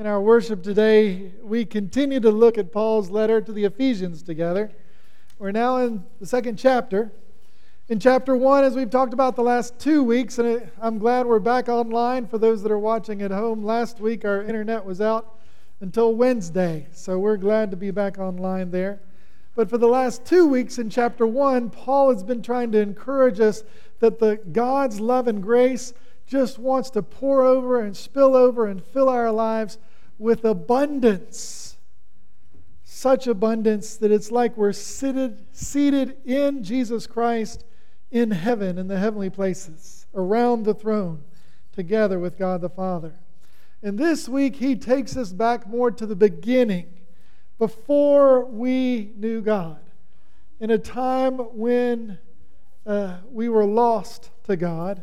In our worship today, we continue to look at Paul's letter to the Ephesians together. We're now in the second chapter. In chapter 1, as we've talked about the last 2 weeks, and I'm glad we're back online for those that are watching at home. Last week, our internet was out until Wednesday, so we're glad to be back online there. But for the last 2 weeks in chapter 1, Paul has been trying to encourage us that God's love and grace just wants to pour over and spill over and fill our lives with abundance, such abundance that it's like we're seated in Jesus Christ in heaven, in the heavenly places, around the throne, together with God the Father. And this week, he takes us back more to the beginning, before we knew God, in a time when we were lost to God,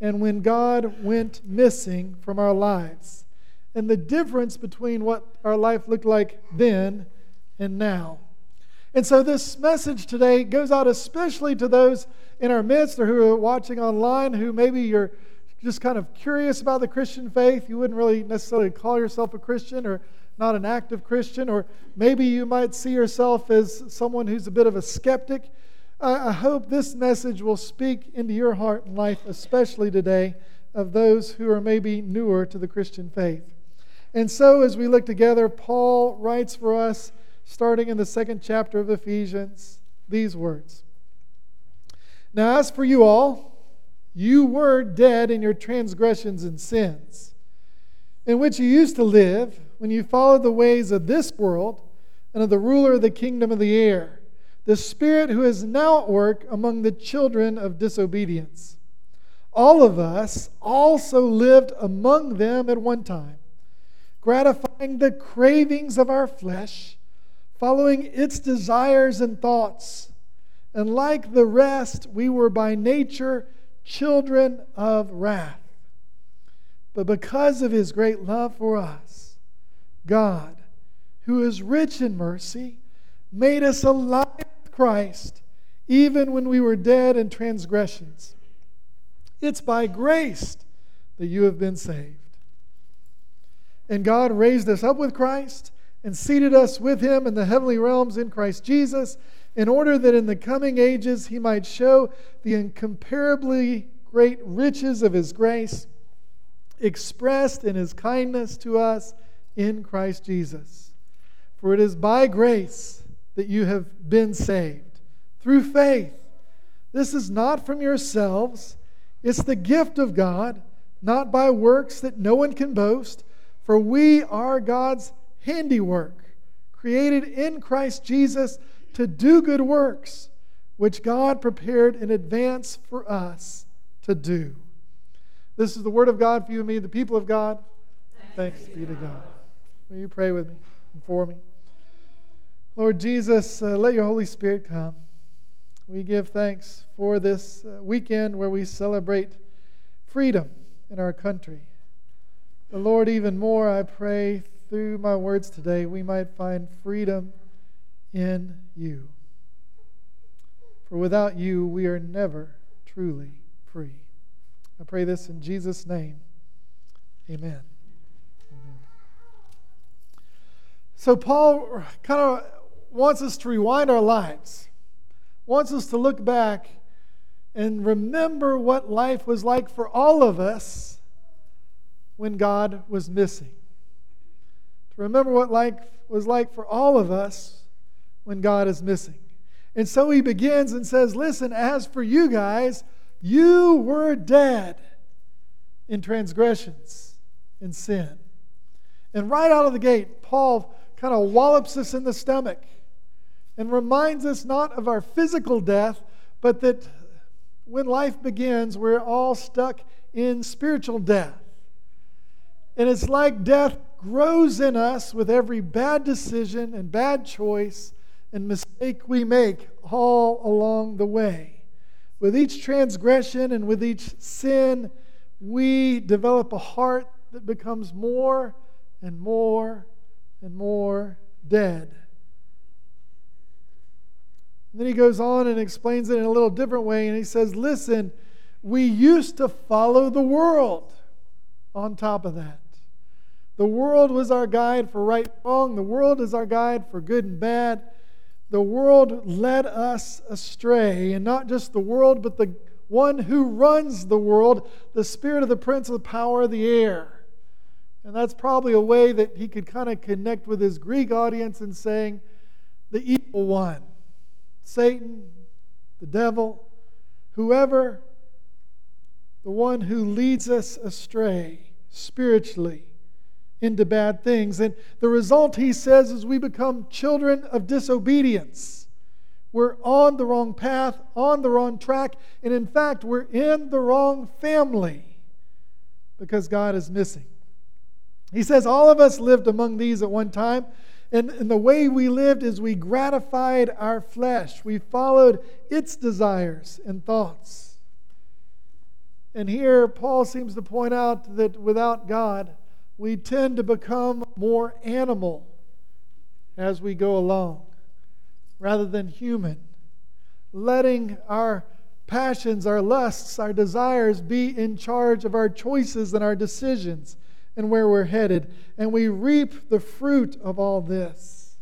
and when God went missing from our lives. And the difference between what our life looked like then and now. And so this message today goes out especially to those in our midst or who are watching online, who maybe you're just kind of curious about the Christian faith. You wouldn't really necessarily call yourself a Christian or not an active Christian, or maybe you might see yourself as someone who's a bit of a skeptic. I hope this message will speak into your heart and life, especially today, of those who are maybe newer to the Christian faith. And so, as we look together, Paul writes for us, starting in the second chapter of Ephesians, these words. Now, as for you all, you were dead in your transgressions and sins, in which you used to live when you followed the ways of this world and of the ruler of the kingdom of the air, the spirit who is now at work among the children of disobedience. All of us also lived among them at one time, gratifying the cravings of our flesh, following its desires and thoughts. And like the rest, we were by nature children of wrath. But because of his great love for us, God, who is rich in mercy, made us alive with Christ, even when we were dead in transgressions. It's by grace that you have been saved. And God raised us up with Christ and seated us with him in the heavenly realms in Christ Jesus, in order that in the coming ages he might show the incomparably great riches of his grace expressed in his kindness to us in Christ Jesus. For it is by grace that you have been saved, through faith. This is not from yourselves. It's the gift of God, not by works that no one can boast, for we are God's handiwork, created in Christ Jesus to do good works, which God prepared in advance for us to do. This is the word of God for you and me, the people of God. Thanks be to God. Will you pray with me and for me? Lord Jesus, let your Holy Spirit come. We give thanks for this weekend where we celebrate freedom in our country. Lord, even more, I pray through my words today, we might find freedom in you. For without you, we are never truly free. I pray this in Jesus' name. Amen. Amen. So Paul kind of wants us to rewind our lives, wants us to look back and remember what life was like for all of us when God was missing. To remember what life was like for all of us when God is missing. And so he begins and says, listen, as for you guys, you were dead in transgressions and sin. And right out of the gate, Paul kind of wallops us in the stomach and reminds us not of our physical death, but that when life begins, we're all stuck in spiritual death. And it's like death grows in us with every bad decision and bad choice and mistake we make all along the way. With each transgression and with each sin, we develop a heart that becomes more and more and more dead. And then he goes on and explains it in a little different way, and he says, listen, we used to follow the world on top of that. The world was our guide for right and wrong. The world is our guide for good and bad. The world led us astray, and not just the world, but the one who runs the world, the spirit of the prince of the power of the air. And that's probably a way that he could kind of connect with his Greek audience in saying, the evil one, Satan, the devil, whoever, the one who leads us astray spiritually into bad things. And the result, he says, is we become children of disobedience. We're on the wrong path, on the wrong track, and in fact, we're in the wrong family because God is missing. He says all of us lived among these at one time, and the way we lived is we gratified our flesh. We followed its desires and thoughts. And here, Paul seems to point out that without God, we tend to become more animal as we go along rather than human, letting our passions, our lusts, our desires be in charge of our choices and our decisions and where we're headed. And we reap the fruit of all this.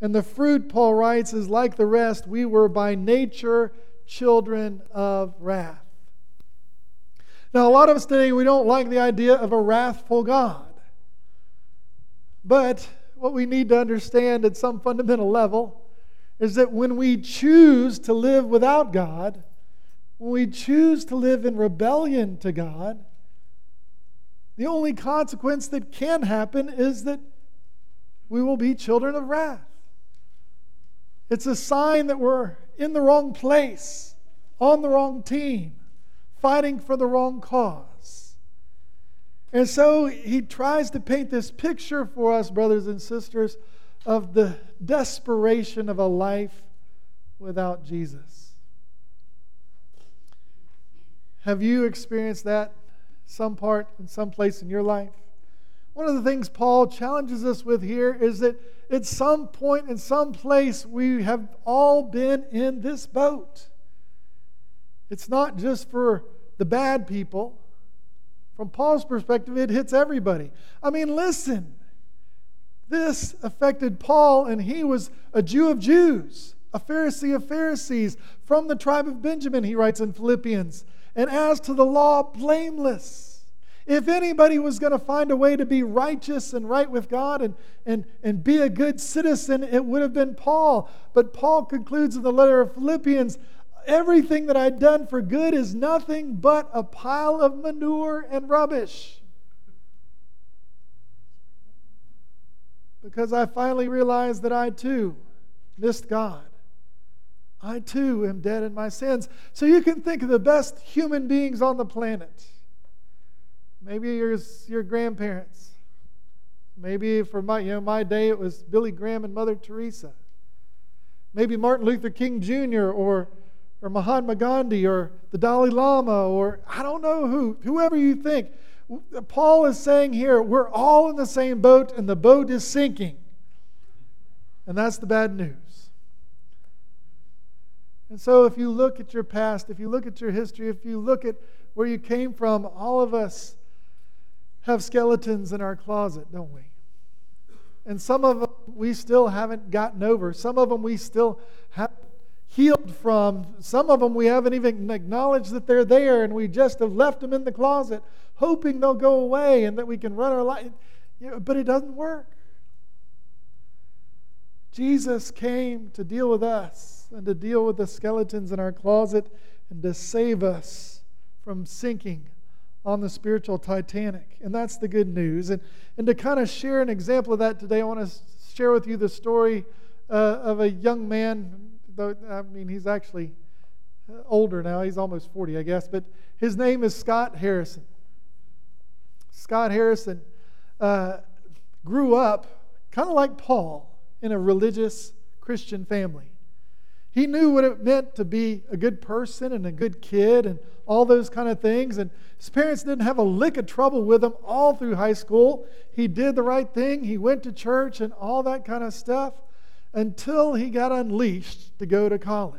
And the fruit, Paul writes, is like the rest. We were by nature children of wrath. Now, a lot of us today, we don't like the idea of a wrathful God. But what we need to understand at some fundamental level is that when we choose to live without God, when we choose to live in rebellion to God, the only consequence that can happen is that we will be children of wrath. It's a sign that we're in the wrong place, on the wrong team, fighting for the wrong cause. And so he tries to paint this picture for us, brothers and sisters, of the desperation of a life without Jesus. Have you experienced that some part in some place in your life? One of the things Paul challenges us with here is that at some point in some place we have all been in this boat. It's not just for the bad people. From Paul's perspective, it hits everybody. I mean, listen, this affected Paul, and he was a Jew of Jews, a Pharisee of Pharisees, from the tribe of Benjamin, he writes in Philippians. And as to the law, blameless. If anybody was going to find a way to be righteous and right with God and be a good citizen, it would have been Paul. But Paul concludes in the letter of Philippians, everything that I'd done for good is nothing but a pile of manure and rubbish. Because I finally realized that I too missed God. I too am dead in my sins. So you can think of the best human beings on the planet. Maybe your grandparents. Maybe for my day it was Billy Graham and Mother Teresa. Maybe Martin Luther King Jr. or Mahatma Gandhi, or the Dalai Lama, or I don't know who, whoever you think. Paul is saying here, we're all in the same boat, and the boat is sinking. And that's the bad news. And so if you look at your past, if you look at your history, if you look at where you came from, all of us have skeletons in our closet, don't we? And some of them we still haven't gotten over. Some of them we still haven't healed from. Some of them we haven't even acknowledged that they're there, and we just have left them in the closet hoping they'll go away and that we can run our life. But it doesn't work. Jesus came to deal with us and to deal with the skeletons in our closet and to save us from sinking on the spiritual Titanic. And that's the good news. And to kind of share an example of that today, I want to share with you the story of a young man. Though, I mean, he's actually older now. He's almost 40, I guess. But his name is Scott Harrison. Scott Harrison grew up kind of like Paul in a religious Christian family. He knew what it meant to be a good person and a good kid and all those kind of things. And his parents didn't have a lick of trouble with him all through high school. He did the right thing. He went to church and all that kind of stuff, until he got unleashed to go to college.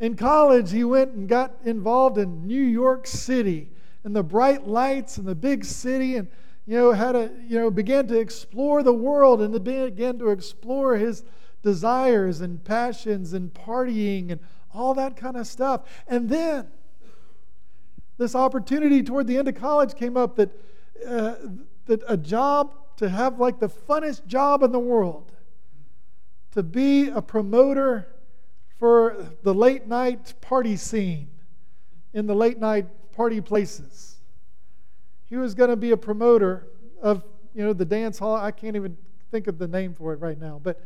In college, he went and got involved in New York City and the bright lights and the big city, and began to explore the world and began to explore his desires and passions and partying and all that kind of stuff. And then this opportunity toward the end of college came up that a job, to have like the funnest job in the world, to be a promoter for the late night party scene in the late night party places. He was going to be a promoter of, the dance hall. I can't even think of the name for it right now, but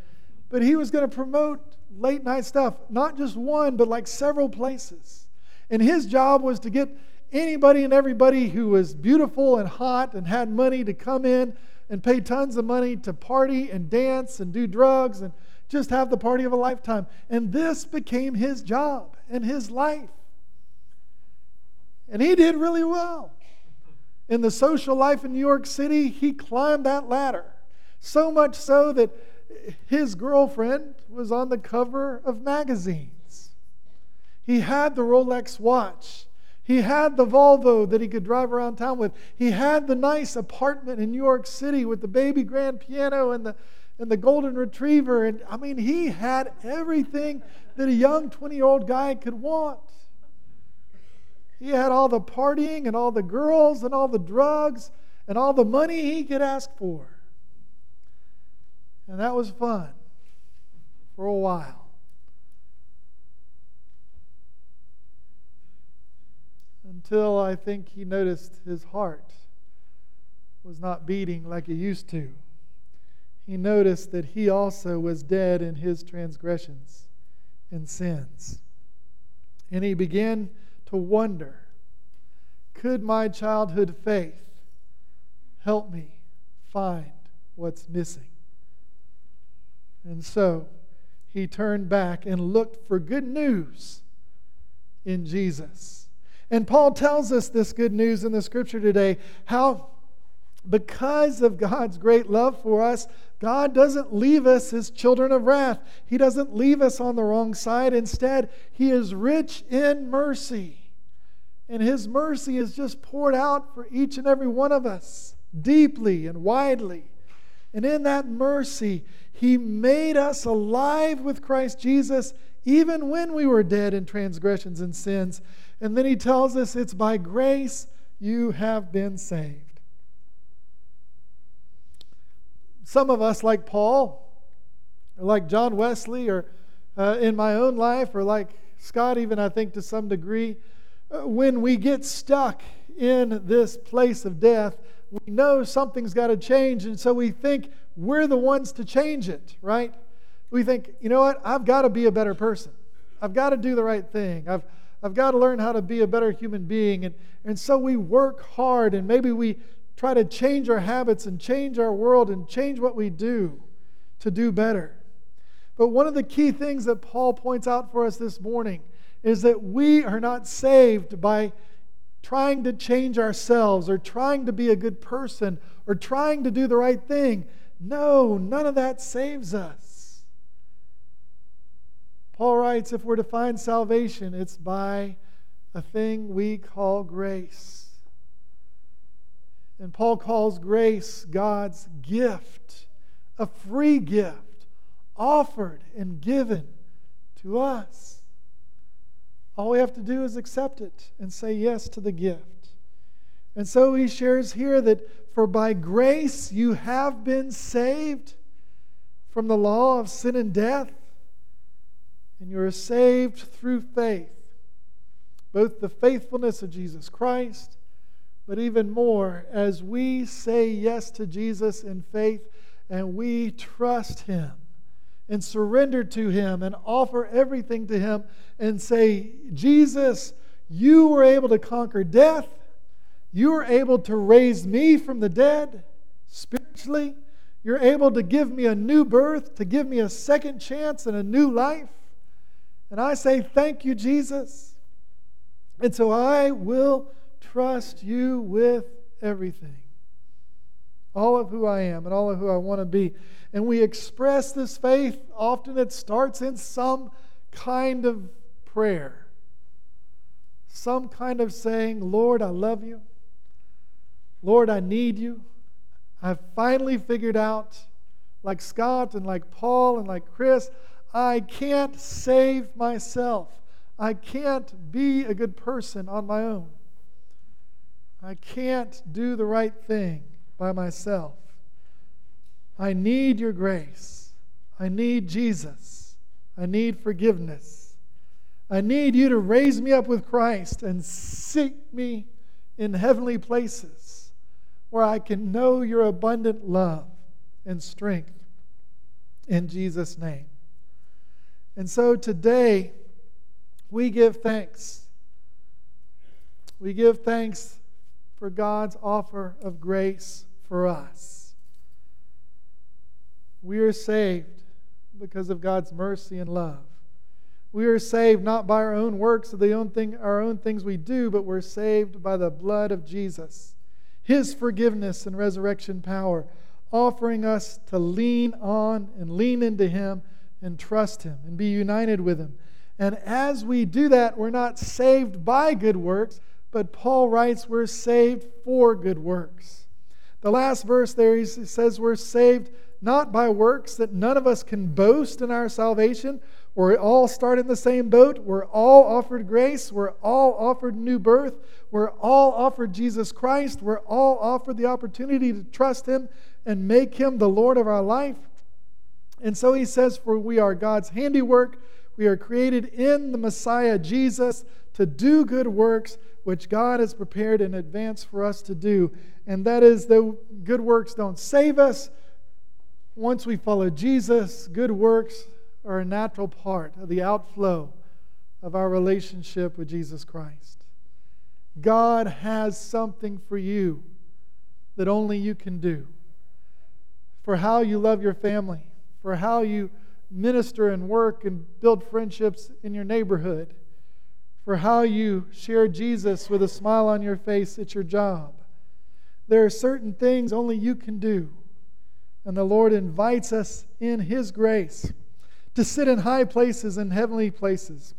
he was going to promote late night stuff, not just one, but like several places. And his job was to get anybody and everybody who was beautiful and hot and had money to come in and pay tons of money to party and dance and do drugs and just have the party of a lifetime. And this became his job and his life. And he did really well. In the social life in New York City, he climbed that ladder, so much so that his girlfriend was on the cover of magazines. He had the Rolex watch. He had the Volvo that he could drive around town with. He had the nice apartment in New York City with the baby grand piano and the golden retriever. And I mean, he had everything that a young 20-year-old guy could want. He had all the partying and all the girls and all the drugs and all the money he could ask for. And that was fun for a while. Until I think he noticed his heart was not beating like it used to. He noticed that he also was dead in his transgressions and sins. And he began to wonder, could my childhood faith help me find what's missing? And so he turned back and looked for good news in Jesus. And Paul tells us this good news in the scripture today, how because of God's great love for us, God doesn't leave us as children of wrath. He doesn't leave us on the wrong side. Instead, He is rich in mercy. And His mercy is just poured out for each and every one of us, deeply and widely. And in that mercy, He made us alive with Christ Jesus, even when we were dead in transgressions and sins. And then he tells us it's by grace you have been saved. Some of us, like Paul, or like John Wesley, or in my own life, or like Scott even, I think to some degree, when we get stuck in this place of death, we know something's got to change, and so we think we're the ones to change it, right? We think, you know what, I've got to be a better person. I've got to do the right thing. I've got to learn how to be a better human being. And so we work hard, and maybe we try to change our habits and change our world and change what we do to do better. But one of the key things that Paul points out for us this morning is that we are not saved by trying to change ourselves or trying to be a good person or trying to do the right thing. No, none of that saves us. Paul writes, if we're to find salvation, it's by a thing we call grace. And Paul calls grace God's gift, a free gift, offered and given to us. All we have to do is accept it and say yes to the gift. And so he shares here that for by grace you have been saved from the law of sin and death. And you are saved through faith, both the faithfulness of Jesus Christ, but even more, as we say yes to Jesus in faith and we trust Him and surrender to Him and offer everything to Him and say, Jesus, you were able to conquer death. You were able to raise me from the dead spiritually. You're able to give me a new birth, to give me a second chance and a new life. And I say, thank you, Jesus. And so I will trust you with everything. All of who I am and all of who I want to be. And we express this faith. Often it starts in some kind of prayer. Some kind of saying, Lord, I love you. Lord, I need you. I've finally figured out, like Scott and like Paul and like Chris, I can't save myself. I can't be a good person on my own. I can't do the right thing by myself. I need your grace. I need Jesus. I need forgiveness. I need you to raise me up with Christ and seat me in heavenly places where I can know your abundant love and strength in Jesus' name. And so today, we give thanks. We give thanks for God's offer of grace for us. We are saved because of God's mercy and love. We are saved not by our own works or our own things we do, but we're saved by the blood of Jesus, His forgiveness and resurrection power, offering us to lean on and lean into Him and trust Him and be united with Him. And as we do that, we're not saved by good works, but Paul writes we're saved for good works. The last verse there, he says we're saved not by works, that none of us can boast in our salvation. We're all started in the same boat. We're all offered grace. We're all offered new birth. We're all offered Jesus Christ. We're all offered the opportunity to trust Him and make Him the Lord of our life. And so he says, for we are God's handiwork. We are created in the Messiah Jesus to do good works, which God has prepared in advance for us to do. And that is, though good works don't save us, once we follow Jesus, good works are a natural part of the outflow of our relationship with Jesus Christ. God has something for you that only you can do. For how you love your family, for how you minister and work and build friendships in your neighborhood, for how you share Jesus with a smile on your face at your job. There are certain things only you can do, and the Lord invites us in His grace to sit in high places and heavenly places,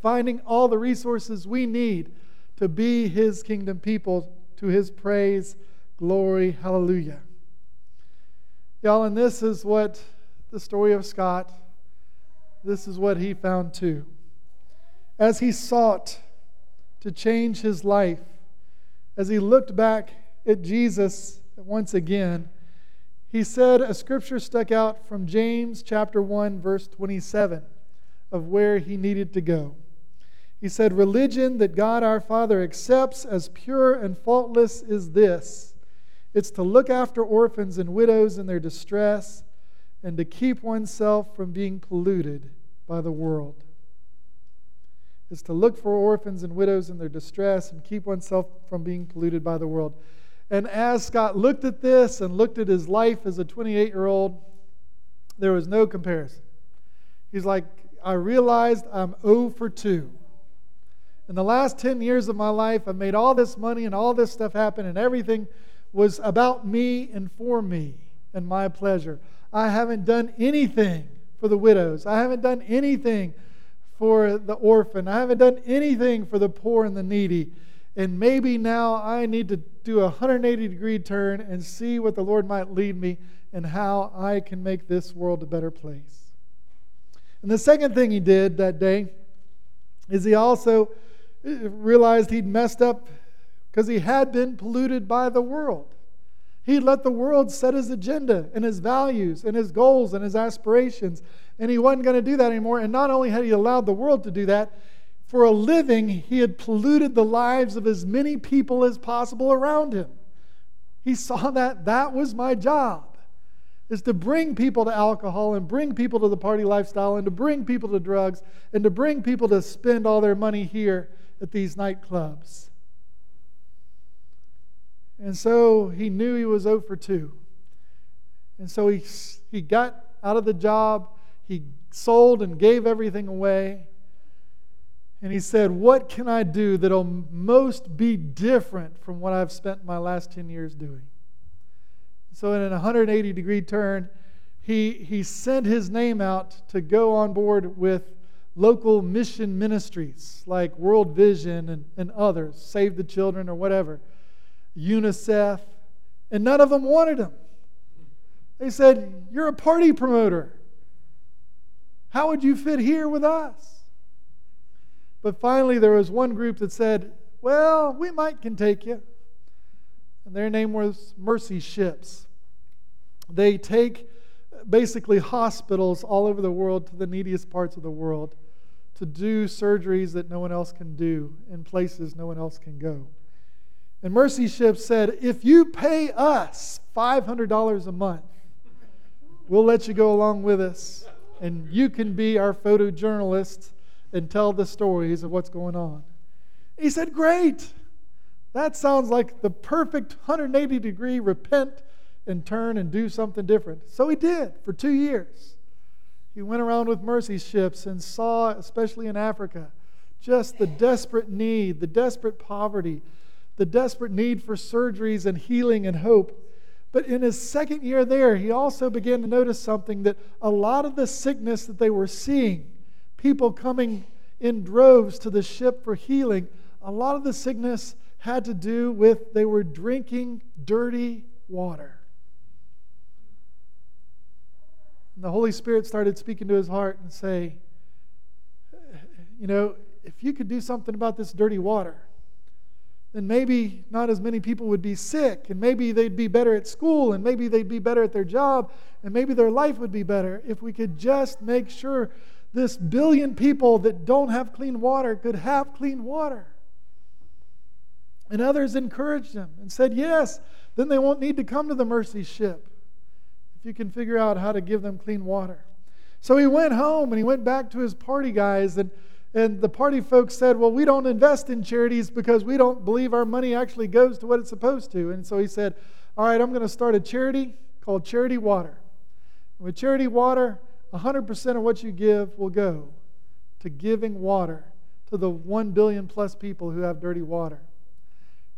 finding all the resources we need to be His kingdom people, to His praise, glory, hallelujah. Y'all, and this is what the story of Scott, this is what he found too. As he sought to change his life, as he looked back at Jesus once again, he said a scripture stuck out from James chapter 1, verse 27, of where he needed to go. He said, "Religion that God our Father accepts as pure and faultless is this. It's to look after orphans and widows in their distress, and to keep oneself from being polluted by the world." Is to look for orphans and widows in their distress and keep oneself from being polluted by the world. And as Scott looked at this and looked at his life as a 28-year-old, there was no comparison. He's like, I realized I'm 0 for 2. In the last 10 years of my life, I made all this money and all this stuff happen, and everything was about me and for me and my pleasure. I haven't done anything for the widows. I haven't done anything for the orphan. I haven't done anything for the poor and the needy. And maybe now I need to do a 180-degree turn and see what the Lord might lead me and how I can make this world a better place. And the second thing he did that day is he also realized he'd messed up because he had been polluted by the world. He let the world set his agenda and his values and his goals and his aspirations, and he wasn't going to do that anymore. And not only had he allowed the world to do that, for a living he had polluted the lives of as many people as possible around him. He saw that was my job, is to bring people to alcohol and bring people to the party lifestyle and to bring people to drugs and to bring people to spend all their money here at these nightclubs. And so he knew he was 0 for 2. And so he got out of the job. He sold and gave everything away. And he said, what can I do that'll most be different from what I've spent my last 10 years doing? So in a 180-degree turn, he sent his name out to go on board with local mission ministries like World Vision and others, Save the Children or whatever. UNICEF, and none of them wanted him. They said, "You're a party promoter. How would you fit here with us?" But finally, there was one group that said, "Well, we might can take you." And their name was Mercy Ships. They take basically hospitals all over the world to the neediest parts of the world to do surgeries that no one else can do in places no one else can go. And Mercy Ships said, "If you pay us $500 a month, we'll let you go along with us, and you can be our photojournalist and tell the stories of what's going on." He said, "Great. That sounds like the perfect 180-degree repent and turn and do something different." So he did for 2 years. He went around with Mercy Ships and saw, especially in Africa, just the desperate need, the desperate poverty, the desperate need for surgeries and healing and hope. But in his second year there, he also began to notice something, that a lot of the sickness that they were seeing, people coming in droves to the ship for healing, a lot of the sickness had to do with they were drinking dirty water. And the Holy Spirit started speaking to his heart and say, "You know, if you could do something about this dirty water, then maybe not as many people would be sick, and maybe they'd be better at school, and maybe they'd be better at their job, and maybe their life would be better if we could just make sure this 1 billion people that don't have clean water could have clean water." And others encouraged him and said, "Yes, then they won't need to come to the Mercy Ship if you can figure out how to give them clean water." So he went home and he went back to his party guys, and the party folks said, "Well, we don't invest in charities because we don't believe our money actually goes to what it's supposed to." And so he said, "All right, I'm going to start a charity called Charity Water. And with Charity Water, 100% of what you give will go to giving water to the 1 billion plus people who have dirty water."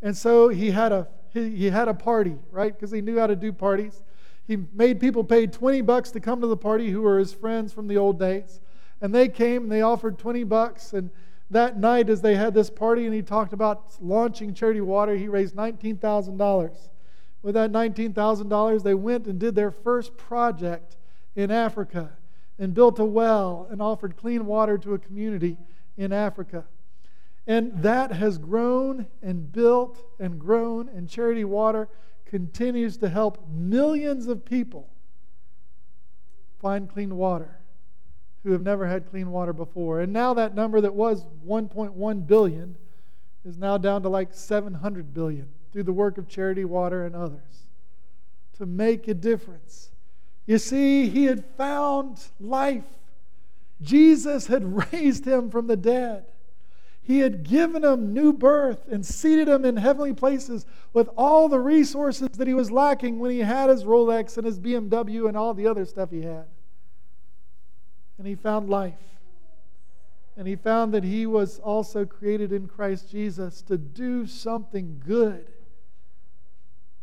And so he had a party, right? Because he knew how to do parties. He made people pay $20 to come to the party who were his friends from the old days. And they came and they offered $20. And that night, as they had this party and he talked about launching Charity Water, he raised $19,000. With that $19,000, they went and did their first project in Africa and built a well and offered clean water to a community in Africa. And that has grown and built and grown, and Charity Water continues to help millions of people find clean water who have never had clean water before. And now that number that was 1.1 billion is now down to like 700 billion through the work of Charity Water and others to make a difference. You see, he had found life. Jesus had raised him from the dead. He had given him new birth and seated him in heavenly places with all the resources that he was lacking when he had his Rolex and his BMW and all the other stuff he had. And he found life. And he found that he was also created in Christ Jesus to do something good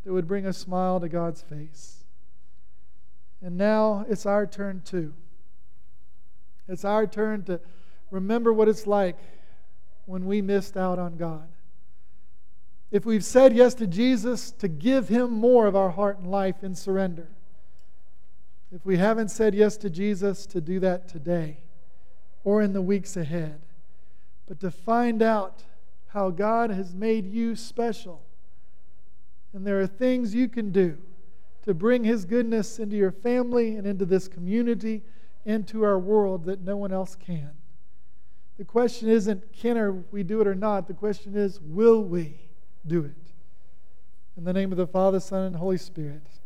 that would bring a smile to God's face. And now it's our turn too. It's our turn to remember what it's like when we missed out on God. If we've said yes to Jesus, to give him more of our heart and life in surrender. If we haven't said yes to Jesus, to do that today or in the weeks ahead. But to find out how God has made you special. And there are things you can do to bring his goodness into your family and into this community, into our world that no one else can. The question isn't can we do it or not. The question is, will we do it? In the name of the Father, Son, and Holy Spirit.